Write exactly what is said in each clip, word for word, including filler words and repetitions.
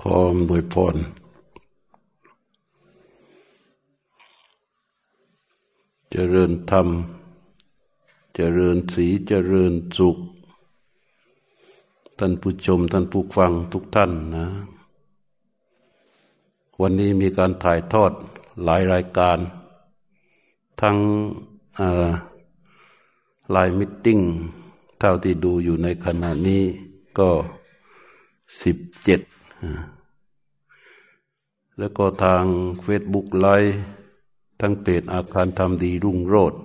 ขออวยพรเจริญธรรมเจริญสีเจริญสุขท่านผู้ชมท่านผู้ฟังทุกท่านนะวันนี้มีการถ่ายทอดหลายรายการทั้งไลน์มิทติ้งเท่าที่ดูอยู่ในขณะนี้ก็สิบเจ็ดแล้วก็ทางเฟซบุ๊กไลฟ์ทั้งเพจอาคารทำดีรุ่งโรจน์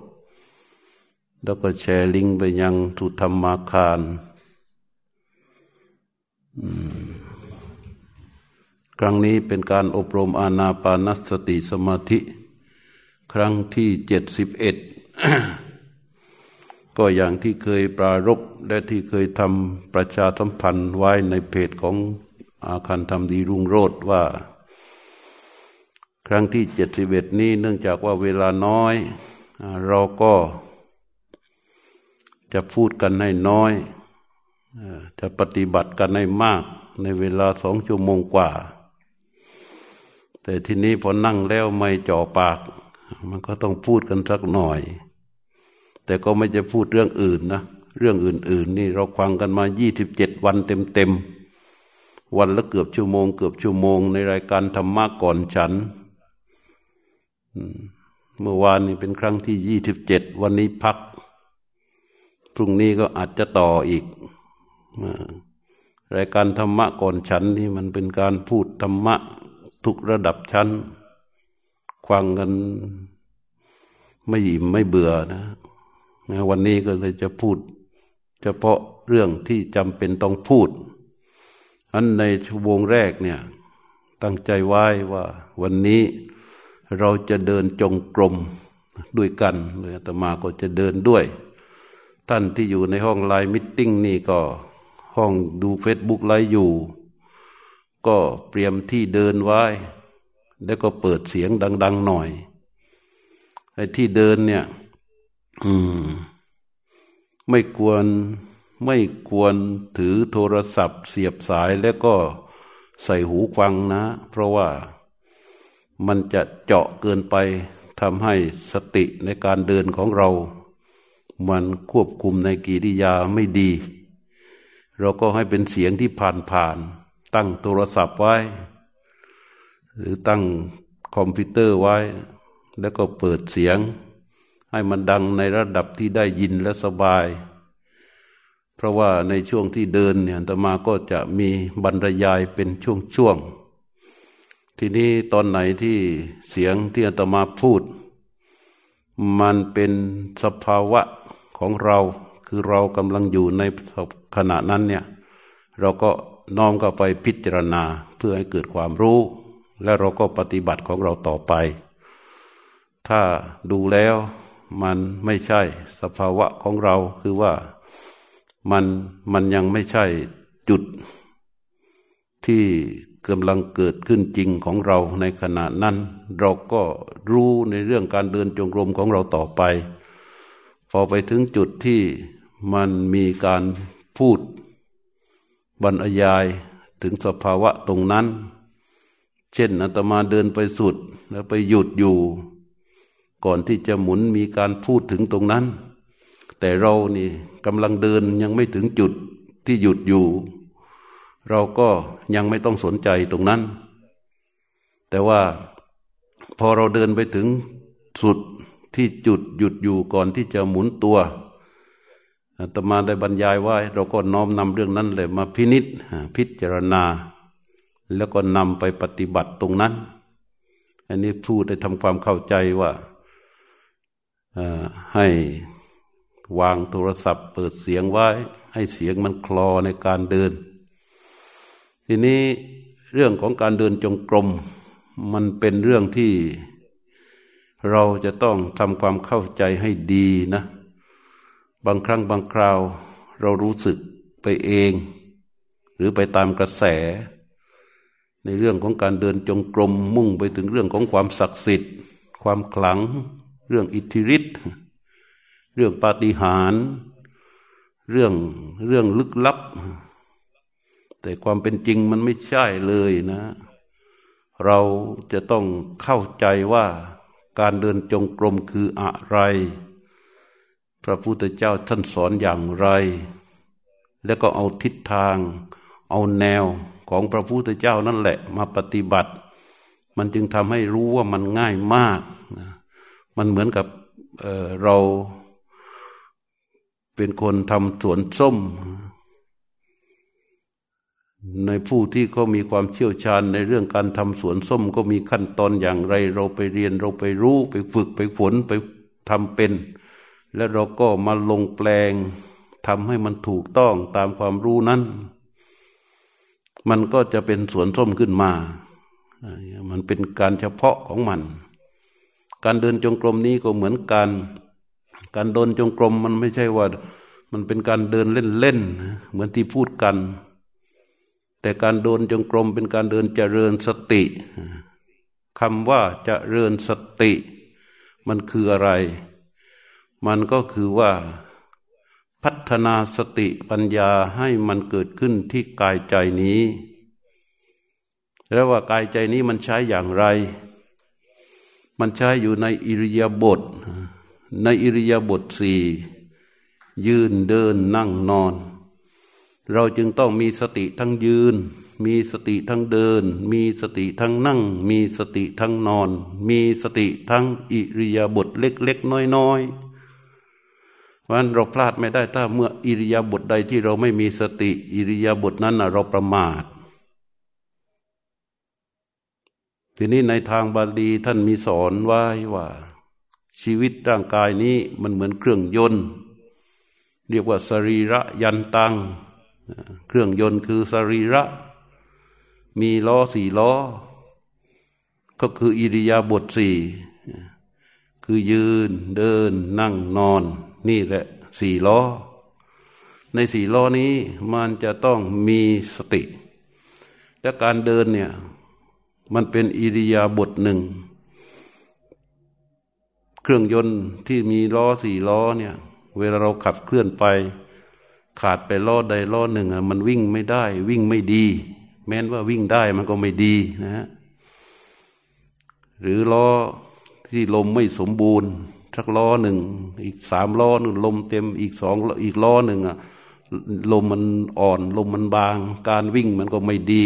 แล้วก็แชร์ลิงก์ไปยังสุธรรมาคารครั้งนี้เป็นการอบรมอานาปานสติสมาธิครั้งที่เจ็ดสิบเอ็ด ก็อย่างที่เคยปรารภและที่เคยทำประชาสัมพันธ์ไว้ในเพจของอาคารทำดีรุ่งโรจน์ว่าครั้งที่เจ็ดสิบเอ็ดนี้เนื่องจากว่าเวลาน้อยเราก็จะพูดกันให้น้อยจะปฏิบัติกันให้มากในเวลาสองชั่วโมงกว่าแต่ทีนี้พอนั่งแล้วไม่จ่อปากมันก็ต้องพูดกันสักหน่อยแต่ก็ไม่จะพูดเรื่องอื่นนะเรื่องอื่นๆนี่เราฟังกันมายี่สิบเจ็ดวันเต็มๆวันละเกือบชั่วโมงเกือบชั่วโมงในรายการธรรมะก่อนฉันเมื่อวานนี้เป็นครั้งที่ยี่สิบเจ็ดวันนี้พักพรุ่งนี้ก็อาจจะต่ออีกรายการธรรมะก่อนฉันนี่มันเป็นการพูดธรรมะทุกระดับชั้นฟังกันไม่อิ่มไม่เบื่อนะวันนี้ก็เลยจะพูดเฉพาะเรื่องที่จำเป็นต้องพูดอันในชั่วโมงแรกเนี่ยตั้งใจไว้ว่าวันนี้เราจะเดินจงกรมด้วยกันเลยอาตมาก็จะเดินด้วยท่านที่อยู่ในห้องไลน์มิทติ้งนี่ก็ห้องดูเฟซบุ๊กไลฟ์อยู่ก็เตรียมที่เดินไว้แล้วก็เปิดเสียงดังๆหน่อยไอ้ที่เดินเนี่ยอืมไม่ควรไม่ควรถือโทรศัพท์เสียบสายแล้วก็ใส่หูฟังนะเพราะว่ามันจะเจาะเกินไปทำให้สติในการเดินของเรามันควบคุมในกิริยาไม่ดีเราก็ให้เป็นเสียงที่ผ่านๆตั้งโทรศัพท์ไว้หรือตั้งคอมพิวเตอร์ไว้แล้วก็เปิดเสียงให้มันดังในระดับที่ได้ยินและสบายเพราะว่าในช่วงที่เดินเนี่ยอาตมาก็จะมีบรรยายเป็นช่วงๆทีนี้ตอนไหนที่เสียงที่อาตมาพูดมันเป็นสภาวะของเราคือเรากำลังอยู่ในขณะนั้นเนี่ยเราก็น้อมเข้าไปพิจารณาเพื่อให้เกิดความรู้และเราก็ปฏิบัติของเราต่อไปถ้าดูแล้วมันไม่ใช่สภาวะของเราคือว่ามันมันยังไม่ใช่จุดที่กำลังเกิดขึ้นจริงของเราในขณะนั้นเราก็รู้ในเรื่องการเดินจงกรมของเราต่อไปพอไปถึงจุดที่มันมีการพูดบรรยายถึงสภาวะตรงนั้นเช่นอาตมาเดินไปสุดแล้วไปหยุดอยู่ก่อนที่จะหมุนมีการพูดถึงตรงนั้นแต่เรานี่กำลังเดินยังไม่ถึงจุดที่หยุดอยู่เราก็ยังไม่ต้องสนใจตรงนั้นแต่ว่าพอเราเดินไปถึงสุดที่จุดหยุดอยู่ก่อนที่จะหมุนตัวอาตมาได้บรรยายไว้เราก็น้อมนำเรื่องนั้นเลยมาพินิจพิจารณาแล้วก็นำไปปฏิบัติตรงนั้นอันนี้พูดได้ทำความเข้าใจว่าให้วางโทรศัพท์เปิดเสียงไว้ให้เสียงมันคลอในการเดินทีนี้เรื่องของการเดินจงกรมมันเป็นเรื่องที่เราจะต้องทำความเข้าใจให้ดีนะบางครั้งบางคราวเรารู้สึกไปเองหรือไปตามกระแสในเรื่องของการเดินจงกรมมุ่งไปถึงเรื่องของความศักดิ์สิทธิ์ความขลังเรื่องอิทธิฤทธิ์เรื่องปาฏิหาริย์เรื่องเรื่องลึกลับ แต่ความเป็นจริงมันไม่ใช่เลยนะเราจะต้องเข้าใจว่าการเดินจงกรมคืออะไรพระพุทธเจ้าท่านสอนอย่างไรแล้วก็เอาทิศทางเอาแนวของพระพุทธเจ้านั่นแหละมาปฏิบัติมันจึงทำให้รู้ว่ามันง่ายมากมันเหมือนกับ เอ่อ เราเป็นคนทำสวนส้มในผู้ที่เขามีความเชี่ยวชาญในเรื่องการทำสวนส้มก็มีขั้นตอนอย่างไรเราไปเรียนเราไปรู้ไปฝึกไปฝนไปทำเป็นแล้วเราก็มาลงแปลงทำให้มันถูกต้องตามความรู้นั้นมันก็จะเป็นสวนส้มขึ้นมามันเป็นการเฉพาะของมันการเดินจงกรมนี้ก็เหมือนกันการเดินจงกรมมันไม่ใช่ว่ามันเป็นการเดินเล่นๆเหมือนที่พูดกันแต่การเดินจงกรมเป็นการเดินเจริญสติคำว่าเจริญสติมันคืออะไรมันก็คือว่าพัฒนาสติปัญญาให้มันเกิดขึ้นที่กายใจนี้แล้วว่ากายใจนี้มันใช้อย่างไรมันใช้อยู่ในอิริยาบถในอิริยาบถสี่ยืนเดินนั่งนอนเราจึงต้องมีสติทั้งยืนมีสติทั้งเดินมีสติทั้งนั่งมีสติทั้งนอนมีสติทั้งอิริยาบถเล็กๆน้อยๆเพราะฉะนั้นเราพลาดไม่ได้ถ้าเมื่ออิริยาบถใดที่เราไม่มีสติอิริยาบถนั้นน่ะเราประมาททีนี้ในทางบาลีท่านมีสอนไว้ว่าชีวิตร่างกายนี้มันเหมือนเครื่องยนต์เรียกว่าสรีระยันตังเครื่องยนต์คือสรีระมีล้อสี่ล้อก็คืออิริยาบถสี่คือยืนเดินนั่งนอนนี่แหละสี่ล้อในสี่ล้อนี้มันจะต้องมีสติและการเดินเนี่ยมันเป็นอิริยาบถหนึ่งเครื่องยนต์ที่มีล้อสี่ล้อเนี่ยเวลาเราขับเคลื่อนไปขาดไปล้อใดล้อหนึ่งอ่ะมันวิ่งไม่ได้วิ่งไม่ดีแม้นว่าวิ่งได้มันก็ไม่ดีนะฮะหรือล้อที่ลมไม่สมบูรณ์สักล้อหนึ่งอีกสามล้อนึงลมเต็มอีกสองอีกล้อหนึ่งอ่ะลมมันอ่อนลมมันบางการวิ่งมันก็ไม่ดี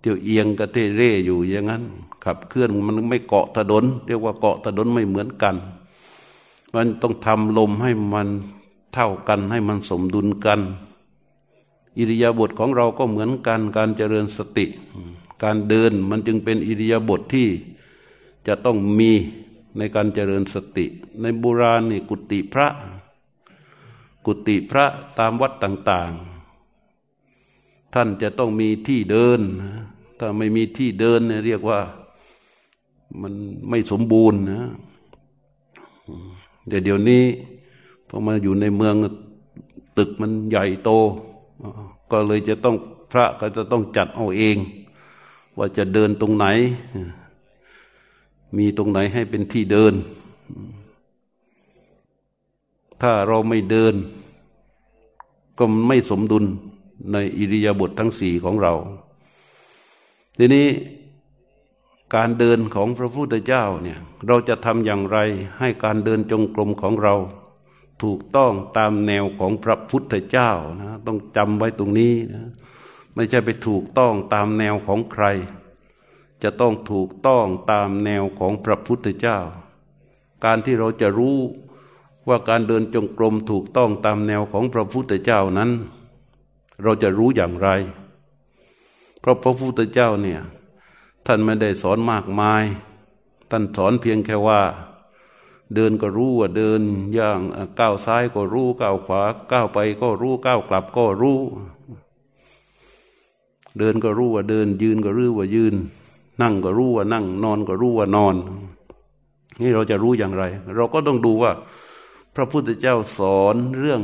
เที่ยวเอียงกระเทเร่อยู่อย่างนั้นขับเคลื่อนมันไม่เกาะถนนเรียกว่าเกาะถนนไม่เหมือนกันมันต้องทำลมให้มันเท่ากันให้มันสมดุลกันอิริยาบถของเราก็เหมือนกันการเจริญสติการเดินมันจึงเป็นอิริยาบถที่จะต้องมีในการเจริญสติในโบราณนี่กุฏิพระกุฏิพระตามวัดต่างๆท่านจะต้องมีที่เดินถ้าไม่มีที่เดินเนี่ยเรียกว่ามันไม่สมบูรณ์นะแต่เดี๋ยวนี้พอมาอยู่ในเมืองตึกมันใหญ่โตก็เลยจะต้องพระก็จะต้องจัดเอาเองว่าจะเดินตรงไหนมีตรงไหนให้เป็นที่เดินถ้าเราไม่เดินก็ไม่สมดุลในอิริยาบถทั้งสี่ของเราทีนี้การเดินของพระพุทธเจ้าเนี่ยเราจะทำอย่างไรให้การเดินจงกรมของเราถูกต้องตามแนวของพระพุทธเจ้านะต้องจำไว้ตรงนี้นะไม่ใช่ไปถูกต้องตามแนวของใครจะต้องถูกต้องตามแนวของพระพุทธเจ้าการที่เราจะรู้ว่าการเดินจงกรมถูกต้องตามแนวของพระพุทธเจ้านั้นเราจะรู้อย่างไรเพราะพระพุทธเจ้าเนี่ยท่านไม่ได้สอนมากมายท่านสอนเพียงแค่ว่าเดินก็รู้ว่าเดินย่างก้าวซ้ายก็รู้ก้าวขวาก้าวไปก็รู้ก้าวกลับก็รู้เดินก็รู้ว่าเดินยืนก็รู้ว่ายืนนั่งก็รู้ว่านั่งนอนก็รู้ว่านอนนี่เราจะรู้อย่างไรเราก็ต้องดูว่าพระพุทธเจ้าสอนเรื่อง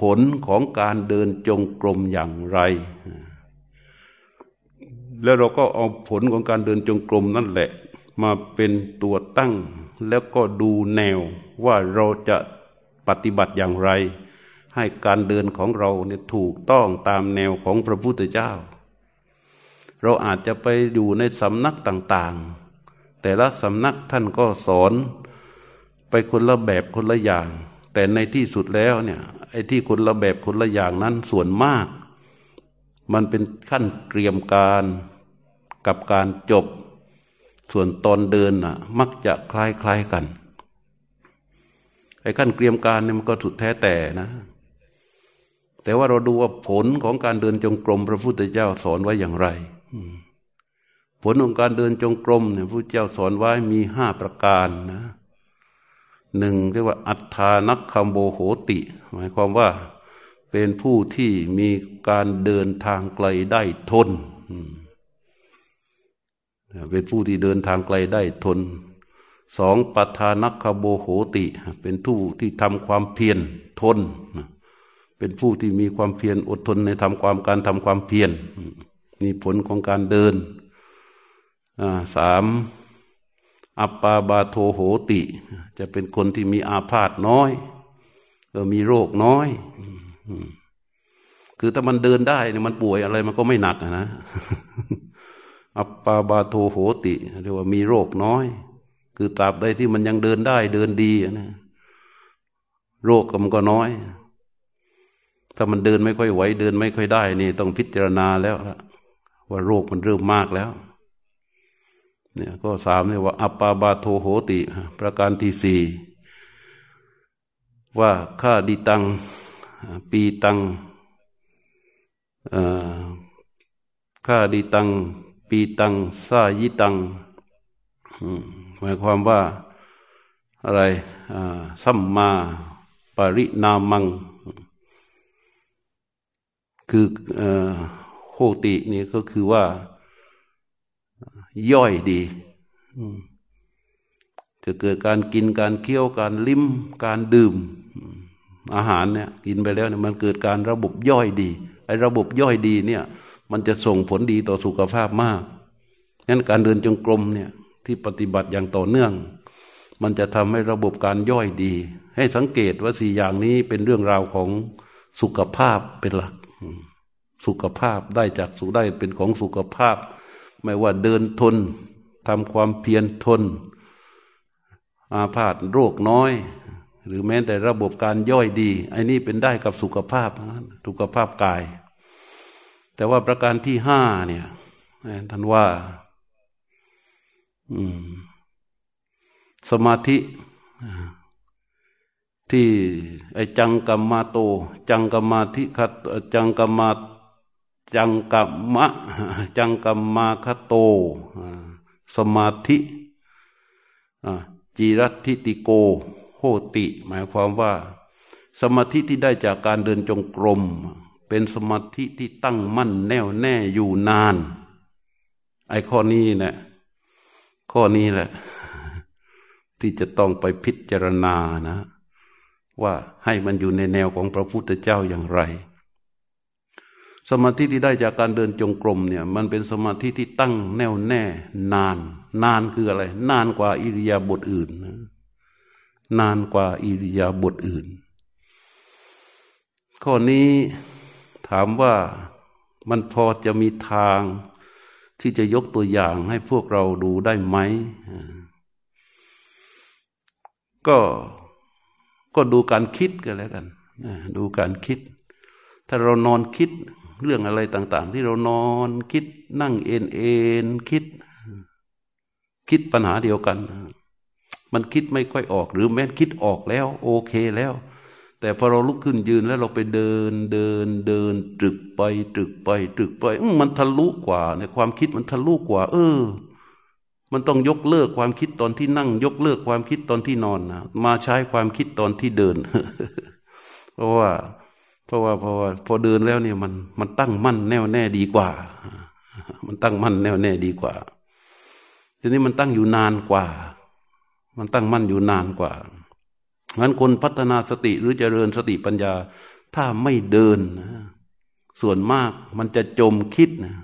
ผลของการเดินจงกรมอย่างไรแล้วเราก็เอาผลของการเดินจงกรมนั่นแหละมาเป็นตัวตั้งแล้วก็ดูแนวว่าเราจะปฏิบัติอย่างไร ให้การเดินของเราเนี่ยถูกต้องตามแนวของพระพุทธเจ้าเราอาจจะไปอยู่ในสำนักต่างๆแต่ละสำนักท่านก็สอนไปคนละแบบคนละอย่างแต่ในที่สุดแล้วเนี่ยไอ้ที่คนละแบบคนละอย่างนั้นส่วนมากมันเป็นขั้นเตรียมการกับการจบส่วนตอนเดินน่ะมักจะคล้ายๆกันไอ้ขั้นเตรียมการเนี่ยมันก็สุดแท้แต่นะแต่ว่าเราดูว่าผลของการเดินจงกรมพระพุทธเจ้าสอนไว้อย่างไรผลของการเดินจงกรมเนี่ยพระพุทธเจ้าสอนไว้มีห้าประการนะหนึ่งเรียกว่าอัฏฐานักคัมโบโหติหมายความว่าเป็นผู้ที่มีการเดินทางไกลได้ทนเป็นผู้ที่เดินทางไกลได้ทนสองปัฏฐานักคัมโบโหติเป็นผู้ที่ทำความเพียรทนเป็นผู้ที่มีความเพียรอดทนในทำความการทำความเพียรนี่ผลของการเดินสามอัปปาบาโทโหติจะเป็นคนที่มีอาพาธน้อยมีโรคน้อยคือถ้ามันเดินได้เนี่ยมันป่วยอะไรมันก็ไม่หนักนะอัปปาบาโทโหติเรียกว่ามีโรคน้อยคือตราบใดที่มันยังเดินได้เดินดีนะโรคก็มันก็น้อยถ้ามันเดินไม่ค่อยไหวเดินไม่ค่อยได้นี่ต้องพิจารณาแล้วล่ะว่าโรคมันเริ่มมากแล้วเนี่ยก็สามเนี่ยว่าอัปปาบาโทโหติประการที่สี่ว่าข้าดิตังปีตังข้าดิตังปีตังสายิตังหมายความว่าอะไรสัมมาปรินามังคือโหตินี่ก็คือว่าย่อยดีจะเกิดการกินการเคี้ยวการลิ้มการดื่มอาหารเนี่ยกินไปแล้วเนี่ยมันเกิดการระบบย่อยดีไอ้ระบบย่อยดีเนี่ยมันจะส่งผลดีต่อสุขภาพมากงั้นการเดินจงกรมเนี่ยที่ปฏิบัติอย่างต่อเนื่องมันจะทำให้ระบบการย่อยดีให้สังเกตว่าสี่อย่างนี้เป็นเรื่องราวของสุขภาพเป็นหลักสุขภาพได้จากสุขได้เป็นของสุขภาพไม่ว่าเดินทนทำความเพียรทนอาพาธโรคน้อยหรือแม้แต่ระบบการย่อยดีไอ้นี่เป็นได้กับสุขภาพสุขภาพกายแต่ว่าประการที่ห้าเนี่ยท่านว่าสมาธิที่ไอ้จังกัมมาโตจังกัมมาธิคัตจังกัมมาจังกัมมะจังกัมมาคโตสมาธิจิรัตถิติโกโหติหมายความว่าสมาธิที่ได้จากการเดินจงกรมเป็นสมาธิที่ตั้งมั่นแน่วแน่อยู่นานไอ้ข้อนี้แหละข้อนี้แหละที่จะต้องไปพิจารณานะว่าให้มันอยู่ในแนวของพระพุทธเจ้าอย่างไรสมาธิที่ได้จากการเดินจงกรมเนี่ยมันเป็นสมาธิที่ตั้งแน่วแน่นานนานคืออะไรนานกว่าอิริยาบถอื่นนะนานกว่าอิริยาบถอื่นข้อนี้ถามว่ามันพอจะมีทางที่จะยกตัวอย่างให้พวกเราดูได้ไหมก็ก็ดูการคิดกันแล้วกันดูการคิดถ้าเรานอนคิดเรื่องอะไรต่างๆที่เรานอนคิดนั่งเอนเอนคิดคิดปัญหาเดียวกันมันคิดไม่ค่อยออกหรือแม้คิดออกแล้วโอเคแล้วแต่พอเราลุกขึ้นยืนแล้วเราไปเดินเดินเดินตรึกไปตรึกไปตรึกไปมันทะลุกว่าในความคิดมันทะลุกว่าเออมันต้องยกเลิกความคิดตอนที่นั่งยกเลิกความคิดตอนที่นอนนะมาใช้ความคิดตอนที่เดิน เพราะว่าเพราะว่าพอพอเดินแล้วเนี่ยมันมันตั้งมั่นแน่วแน่ดีกว่ามันตั้งมั่นแน่วแน่ดีกว่าทีนี้มันตั้งอยู่นานกว่ามันตั้งมั่นอยู่นานกว่างั้นคนพัฒนาสติหรือเจริญสติปัญญาถ้าไม่เดินนะส่วนมากมันจะจมคิดนะ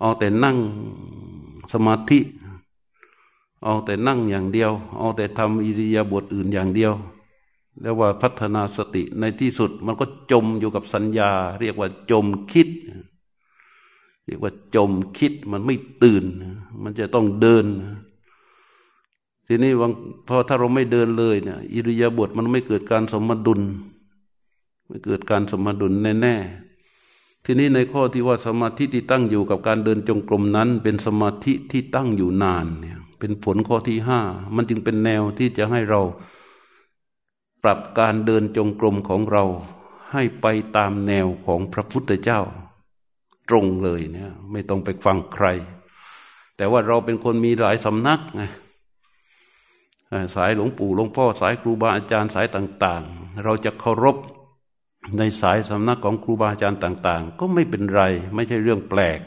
เอาแต่นั่งสมาธิเอาแต่นั่งอย่างเดียวเอาแต่ทำอิริยาบถอื่นอย่างเดียว เรียกว่าพัฒนาสติในที่สุดมันก็จมอยู่กับสัญญาเรียกว่าจมคิดเรียกว่าจมคิดมันไม่ตื่นมันจะต้องเดินทีนี้พอถ้าเราไม่เดินเลยเนี่ยอิริยาบถมันไม่เกิดการสมดุลไม่เกิดการสมดุลแน่ๆทีนี้ในข้อที่ว่าสมาธิที่ตั้งอยู่กับการเดินจงกรมนั้นเป็นสมาธิที่ตั้งอยู่นานเนี่ยเป็นผลข้อที่ห้ามันจึงเป็นแนวที่จะให้เราปรับการเดินจงกรมของเราให้ไปตามแนวของพระพุทธเจ้าตรงเลยเนี่ยไม่ต้องไปฟังใครแต่ว่าเราเป็นคนมีหลายสำนักไงสายหลวงปู่หลวงพ่อสายครูบาอาจารย์สายต่างๆเราจะเคารพในสายสำนักของครูบาอาจารย์ต่างๆก็ไม่เป็นไรไม่ใช่เรื่องแปลก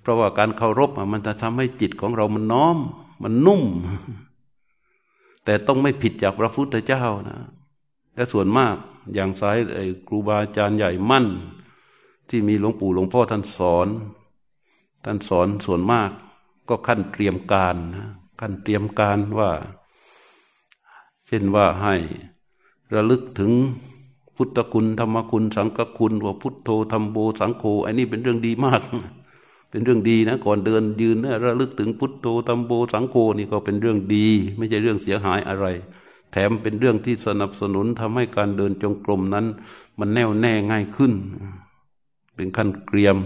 เพราะว่าการเคารพมันจะทำให้จิตของเรามันน้อมมันนุ่มแต่ต้องไม่ผิดจากพระพุทธเจ้านะและส่วนมากอย่างสายครูบาอาจารย์ใหญ่มั่นที่มีหลวงปู่หลวงพ่อท่านสอนท่านสอนส่วนมากก็ขั้นเตรียมการนะขั้นเตรียมการว่าเช่นว่าให้ระลึกถึงพุทธคุณธรรมคุณสังฆคุณว่าพุทโธธัมโมสังโฆอันนี้เป็นเรื่องดีมากเป็นเรื่องดีนะก่อนเดินยืนนะระลึกถึงพุทโธธัมโมสังโฆนี่ก็เป็นเรื่องดีไม่ใช่เรื่องเสียหายอะไรแถมเป็นเรื่องที่สนับสนุนทำให้การเดินจงกรมนั้นมันแน่วแน่ง่ายขึ้นเป็นขั้นเตรียม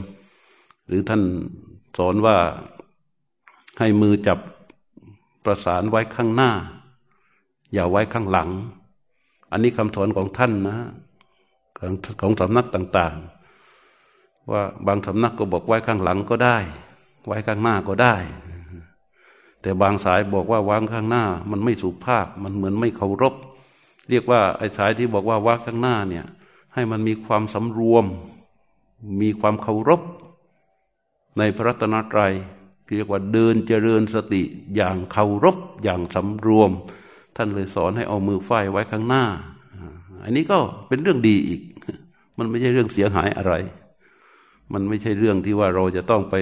หรือท่านสอนว่าให้มือจับประสานไว้ข้างหน้าอย่าไว้ข้างหลังอันนี้คำสอนของท่านนะของของสำนักต่างๆว่าบางสำนักก็บอกไว้ข้างหลังก็ได้ไว้ข้างหน้าก็ได้แต่บางสายบอกว่าวางข้างหน้ามันไม่สุภาพมันเหมือนไม่เคารพเรียกว่าไอ้สายที่บอกว่าวางข้างหน้าเนี่ยให้มันมีความสำรวมมีความเคารพในพระรัตนตรัยเรียกว่าเดินเจริญสติอย่างเคารพอย่างสำรวมท่านเลยสอนให้เอามือฝ้ายไว้ข้างหน้าอันนี้ก็เป็นเรื่องดีอีกมันไม่ใช่เรื่องเสียหายอะไรมันไม่ใช่เรื่องที่ว่าเราจะต้องไป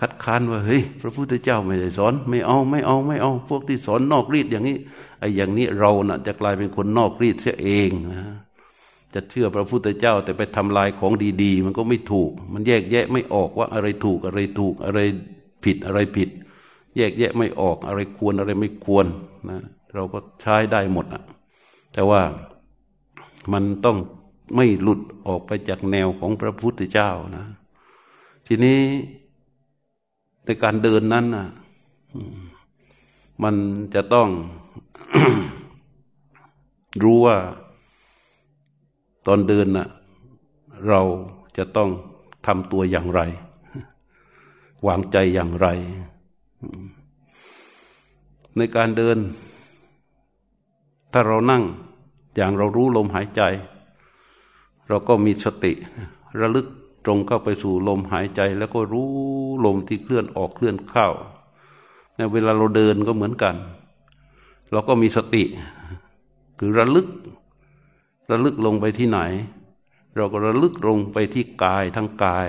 คัดค้านว่าเฮ้ยพระพุทธเจ้าไม่ได้สอนไม่เอาไม่เอาไม่เอาพวกที่สอนนอกรีดอย่างนี้ไอ้อย่างนี้เราน่ะจะกลายเป็นคนนอกรีดเสียเองนะจะเชื่อพระพุทธเจ้าแต่ไปทำลายของดีๆมันก็ไม่ถูกมันแยกแยะไม่ออกว่าอะไรถูกอะไรถูกอะไรผิดอะไรผิดแยกแยะไม่ออกอะไรควรอะไรไม่ควรนะเราก็ใช้ได้หมดอ่ะแต่ว่ามันต้องไม่หลุดออกไปจากแนวของพระพุทธเจ้านะทีนี้ในการเดินนั้นน่ะมันจะต้อง รู้ว่าตอนเดินน่ะเราจะต้องทำตัวอย่างไรวางใจอย่างไรในการเดินถ้าเรานั่งอย่างเรารู้ลมหายใจเราก็มีสติระลึกตรงเข้าไปสู่ลมหายใจแล้วก็รู้ลมที่เคลื่อนออกเคลื่อนเข้าในเวลาเราเดินก็เหมือนกันเราก็มีสติคือระลึกระลึกลงไปที่ไหนเราก็ระลึกลงไปที่กายทั้งกาย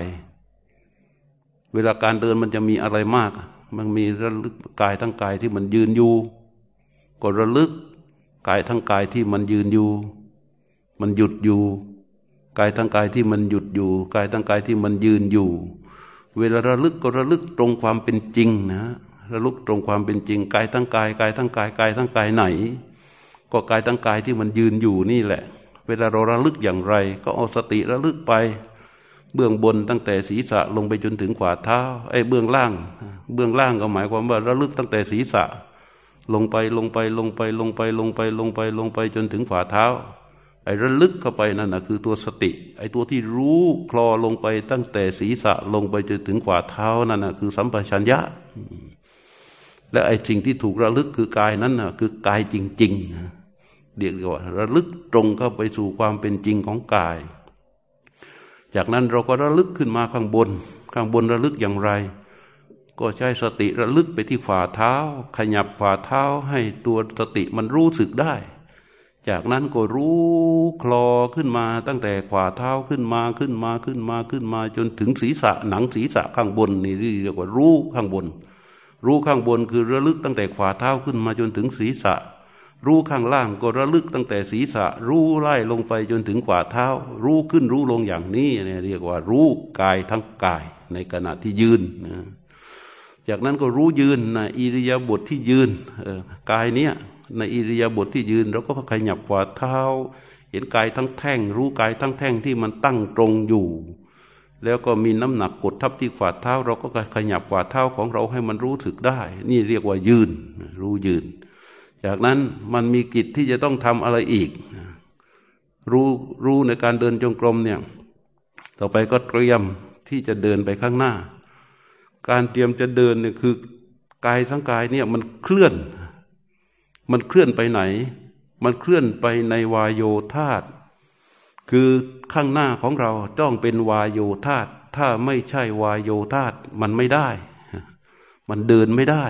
เวลาการเดินมันจะมีอะไรมากมันมีระลึกกายทั้งกายที่มันยืนอยู่ก็ระลึกกายทั้งกายที่มันยืนอยู่มันหยุดอยู่กายทั้งกายที่มันหยุดอยู่กายทั้งกายที่มันยืนอยู่เวลาระลึกก็ระลึกตรงความเป็นจริงนะระลึกตรงความเป็นจริงกายทั้งกายกายทั้งกายกายทั้งกายไหนก็กายทั้งกายที่มันยืนอยู่นี่แหละเวลาเราระลึกอย่างไรก็เอาสติระลึกไปเบื้องบนตั้งแต่ศีรษะลงไปจนถึงขวาเท้าไอ้เบื้องล่างเบื้องล่างก็หมายความว่าระลึกตั้งแต่ศีรษะลงไปลงไปลงไปลงไปลงไปลงไปลงไปจนถึงฝ่าเท้าไอ้ระลึกเข้าไปนั่นน่ะคือตัวสติไอ้ตัวที่รู้คลอลงไปตั้งแต่ศีรษะลงไปจนถึงฝ่าเท้านั่นน่ะคือสัมปชัญญะและไอ้สิ่งที่ถูกระลึกคือกายนั้นน่ะคือกายจริงๆเรียกว่าระลึกตรงเข้าไปสู่ความเป็นจริงของกายจากนั้นเราก็ระลึกขึ้นมาข้างบนข้างบนระลึกอย่างไรก็ใช้สติระลึกไปที่ฝ่าเท้าขยับฝ่าเท้าให้ตัวสติมันรู้สึกได้จากนั้นก็รู้คลอขึ้นมาตั้งแต่ฝ่าเท้าขึ้นมาขึ้นมาขึ้นมาขึ้นมาจนถึงศีรษะหนังศีรษะข้างบนนี่เรียกว่ารู้ข้างบนรู้ข้างบนคือระลึกตั้งแต่ฝ่าเท้าขึ้นมาจนถึงศีรษะ รู้ข้างล่างก็ระลึกตั้งแต่ศีรษะรู้ไล่ลงไปจนถึงฝ่าเท้ารู้ขึ้นรู้ลงอย่างนี้เนี่ยเรียกว่ารู้กายทั้งกายในขณะที่ยืนนะจากนั้นก็รู้ยืนในอิริยาบถที่ยืนกายเนี้ยในอิริยาบถที่ยืนเราก็ขยับฝ่าเท้าเห็นกายทั้งแท่งรู้กายทั้งแท่งที่มันตั้งตรงอยู่แล้วก็มีน้ำหนักกดทับที่ฝ่าเท้าเราก็ขยับฝ่าเท้าของเราให้มันรู้สึกได้นี่เรียกว่ายืนรู้ยืนจากนั้นมันมีกิจที่จะต้องทำอะไรอีกรู้รู้ในการเดินจงกรมเนี่ยต่อไปก็เตรียมที่จะเดินไปข้างหน้าการเตรียมจะเดินเนี่ยคือกายทั้งกายเนี่ยมันเคลื่อนมันเคลื่อนไปไหนมันเคลื่อนไปในวายโยธาตุคือข้างหน้าของเราต้องเป็นวายโยธาตุถ้าไม่ใช่วายโยธาตุมันไม่ได้มันเดินไม่ได้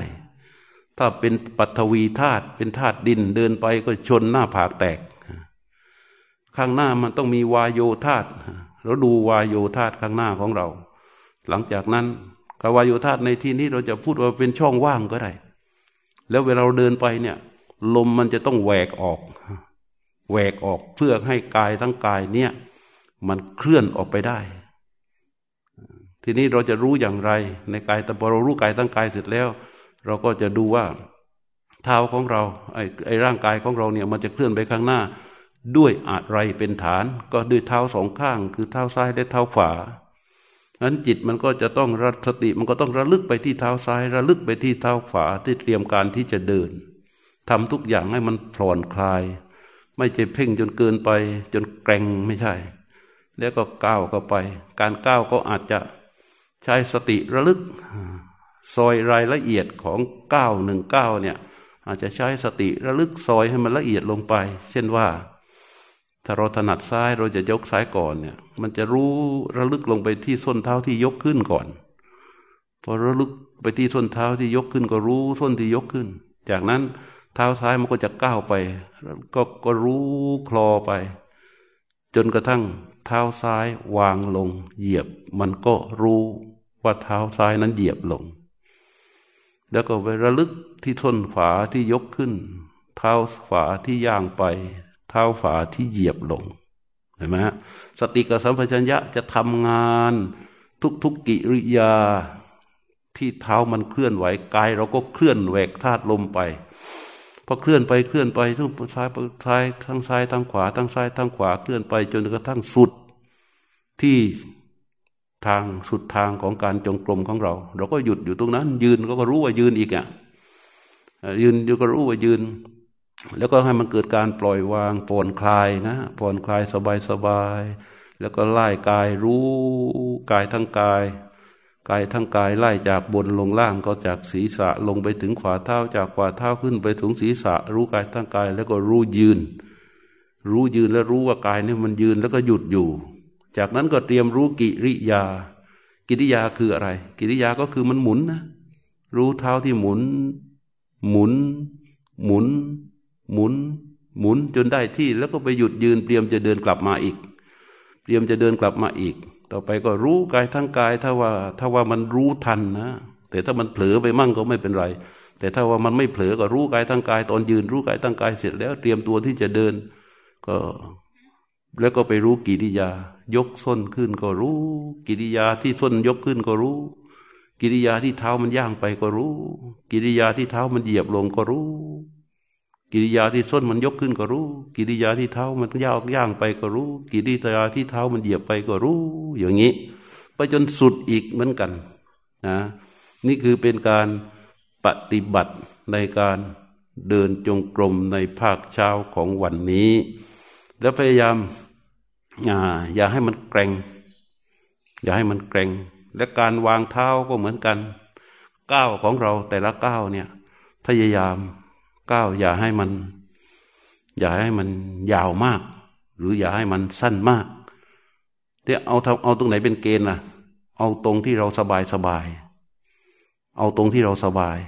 ถ้าเป็นปัทวีธาตุเป็นธาตุดินเดินไปก็ชนหน้าผากแตกข้างหน้ามันต้องมีวายโยธาตุเราดูวายโยธาตุข้างหน้าของเราหลังจากนั้นกวายโยธาตุในที่นี้เราจะพูดว่าเป็นช่องว่างก็ได้แล้วเวลาเราเดินไปเนี่ยลมมันจะต้องแหวกออกแหวกออกเพื่อให้กายทั้งกายเนี่ยมันเคลื่อนออกไปได้ทีนี้เราจะรู้อย่างไรในกายแต่พอเรารู้กายทั้งกายเสร็จแล้วเราก็จะดูว่าเท้าของเราไอ้ไอ้ร่างกายของเราเนี่ยมันจะเคลื่อนไปข้างหน้าด้วยอะไรเป็นฐานก็ด้วยเท้าสองข้างคือเท้าซ้ายและเท้าขวางั้นจิตมันก็จะต้องสติมันก็ต้องระลึกไปที่เท้าซ้ายระลึกไปที่เท้าขวาที่เตรียมการที่จะเดินทำทุกอย่างให้มันผ่อนคลายไม่ใช่เพ่งจนเกินไปจนแกร่งไม่ใช่แล้วก็ก้าวเข้าไปการก้าวก็อาจจะใช้สติระลึกซอยรายละเอียดของเก้าหนึ่งเก้าเนี่ยอาจจะใช้สติระลึกซอยให้มันละเอียดลงไปเช่นว่าถ้าเราถนัดซ้ายเราจะยกซ้ายก่อนเนี่ยมันจะรู้ระลึกลงไปที่ส้นเท้าที่ยกขึ้นก่อนพอระลึกไปที่ส้นเท้าที่ยกขึ้นก็รู้ส้นที่ยกขึ้นจากนั้นเท้าซ้ายมันก็จะก้าวไปก็ก็รู้คลอไปจนกระทั่งเท้าซ้ายวางลงเหยียบมันก็รู้ว่าเท้าซ้ายนั้นเหยียบลงแล้วก็ไประลึกที่ส้นขวาที่ยกขึ้นเท้าขวาที่ย่างไปเท้าขวาที่เหยียบลงเห็นไหมฮะสติกับสัมปชัญญะจะทำงานทุกๆ ก, กิริยาที่เท้ามันเคลื่อนไหวกายเราก็เคลื่อนแหวกธาตุลมไปพอเคลื่อนไปเคลื่อนไปทั้งซ้ายซ้ายทั้งซ้ายทั้งขวาทั้งซ้ายทั้งขวาเคลื่อนไปจนกระทั่งสุดที่ทางสุดทางของการจงกรมของเราเราก็หยุดอยู่ตรงนั้นยืนก็รู้ว่ายืนอีกอ่ะยืนอยู่ก็รู้ว่ายืนแล้วก็ให้มันเกิดการปล่อยวางผ่อนคลายนะผ่อนคลายสบายสบายแล้วก็ไล่กายรู้กายทั้งกายกายทั้งกายไล่จากบนลงล่างก็จากศีรษะลงไปถึงขวาเท้าจากขวาเท้าขึ้นไปถึงศีรษะรู้กายทั้งกายแล้วก็รู้ยืนรู้ยืนแล้วรู้ว่ากายนี่มันยืนแล้วก็หยุดอยู่จากนั้นก็เตรียมรู้กิริยากิริยาคืออะไรกิริยาก็คือมันหมุนนะรู้เท้าที่หมุนหมุนหมุนหมุนหมุนจนได้ที่แล้วก็ไปหยุดยืนเตรียมจะเดินกลับมาอีกเตรียมจะเดินกลับมาอีกต่อไปก็รู้กายทั้งกายถ้าว่าถ้าว่ามันรู้ทันนะแต่ถ้ามันเผลอไปมั่งก็ไม่เป็นไรแต่ถ้าว่ามันไม่เผลอก็รู้กายทั้งกายตอนยืนรู้กายทั้งกายเสร็จแล้วเตรียมตัวที่จะเดินก็แล้วก็ไปรู้กิริยายกส้นขึ้นก็รู้กิริยาที่ส้นยกขึ้นก็รู้กิริยาที่เท้ามันย่างไปก็รู้กิริยาที่เท้ามันเหยียบลงก็รู้กิริยาที่ส้นมันยกขึ้นก็รู้กิริยาที่เท้ามันย่างย่างไปก็รู้กิริยาที่เท้ามันเหยียบไปก็รู้อย่างนี้ไปจนสุดอีกเหมือนกันนะนี่คือเป็นการปฏิบัติในการเดินจงกรมในภาคเช้าของวันนี้แล้วพยายามอ่าอย่าให้มันแกร่งอย่าให้มันแกร่งและการวางเท้าก็เหมือนกันก้าวของเราแต่ละก้าวเนี่ยพยายามก้าวอย่าให้มันอย่าให้มันยาวมากหรืออย่าให้มันสั้นมากเดี๋ยวเอาเอาตรงไหนเป็นเกณฑ์ล่ะเอาตรงที่เราสบายสบายเอาตรงที่เราสบาย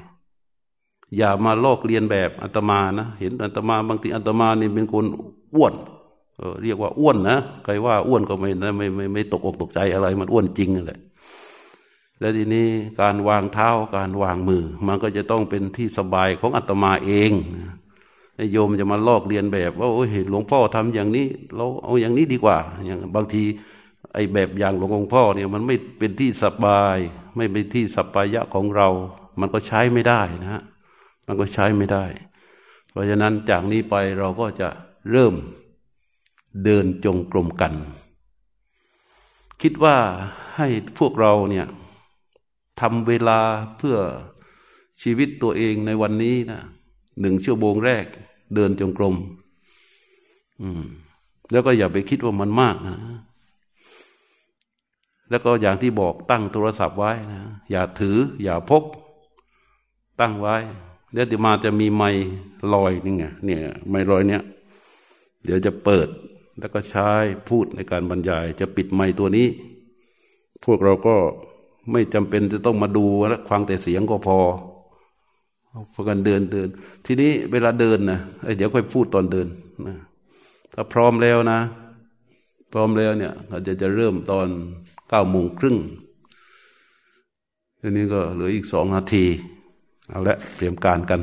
อย่ามาลอกเลียนแบบอาตมานะเห็นอาตมาบางทีอาตมานี่เป็นคนอ้วนเออเรียกว่าอ้วนนะใครว่าอ้วนก็ไม่ไม่ไม่ไม่ตกอกตกใจอะไรมันอ้วนจริงนั่นแหละและทีนี้การวางเท้าการวางมือมันก็จะต้องเป็นที่สบายของอาตมาเอง โยมจะมาลอกเรียนแบบว่าโอ้ยหลวงพ่อทำอย่างนี้เราเอาอย่างนี้ดีกว่าอย่างบางทีไอ้แบบอย่างหลวงองค์พ่อเนี่ยมันไม่เป็นที่สบายไม่เป็นที่สัปปายะของเรามันก็ใช้ไม่ได้นะฮะมันก็ใช้ไม่ได้เพราะฉะนั้นจากนี้ไปเราก็จะเริ่มเดินจงกรมกันคิดว่าให้พวกเราเนี่ยทำเวลาเพื่อชีวิตตัวเองในวันนี้นะหนึ่งชั่วโมงแรกเดินจงกรมอืมแล้วก็อย่าไปคิดว่ามันมากนะแล้วก็อย่างที่บอกตั้งโทรศัพท์ไว้นะอย่าถืออย่าพกตั้งไว้เดี๋ยวมาจะมีไมค์ลอยนี่ไงเนี่ยไมค์ลอยเนี้ยเดี๋ยวจะเปิดแล้วก็ใช้พูดในการบรรยายจะปิดไมค์ตัวนี้พวกเราก็ไม่จำเป็นจะต้องมาดูและฟังแต่เสียงก็พอพอกันเดินเดินทีนี้เวลาเดินนะเอ้ยเดี๋ยวค่อยพูดตอนเดินนะถ้าพร้อมแล้วนะพร้อมแล้วเนี่ยเราจะจะเริ่มตอนเก้าโมงครึ่งทีนี้ก็เหลืออีกสองนาทีเอาละเตรียมการกัน